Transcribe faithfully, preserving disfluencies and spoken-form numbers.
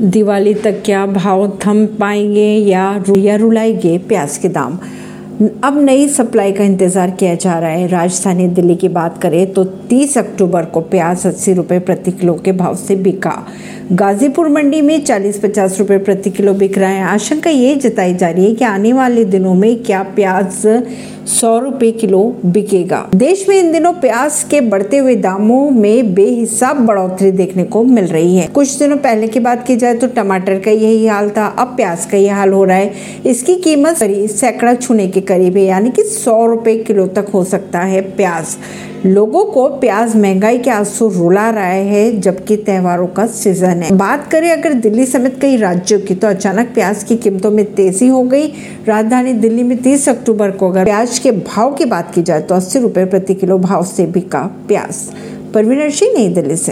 दिवाली तक क्या भाव थम पाएंगे या या रुलाएंगे प्याज के दाम। अब नई सप्लाई का इंतज़ार किया जा रहा है। राजधानी दिल्ली की बात करें तो तीस अक्टूबर को प्याज अस्सी रुपये प्रति किलो के भाव से बिका। गाजीपुर मंडी में चालीस पचास रुपये प्रति किलो बिक रहा है। आशंका ये जताई जा रही है कि आने वाले दिनों में क्या प्याज सौ रुपये किलो बिकेगा। देश में इन दिनों प्याज के बढ़ते हुए दामों में बेहिसाब बढ़ोतरी देखने को मिल रही है। कुछ दिनों पहले की बात की जाए तो टमाटर का यही हाल था, अब प्याज का यह हाल हो रहा है। इसकी कीमत सैकड़ा छूने के करीब है, यानी कि सौ रुपये किलो तक हो सकता है प्याज। लोगों को प्याज महंगाई के आंसू रुला रहा है, जबकि त्योहारों का सीजन है। बात करें अगर दिल्ली समेत कई राज्यों की तो अचानक प्याज की कीमतों में तेजी हो गई। राजधानी दिल्ली में तीस अक्टूबर को अगर प्याज के भाव की बात की जाए तो अस्सी रुपए प्रति किलो भाव से बिका प्याज। परवीन अर्शी, नई दिल्ली से।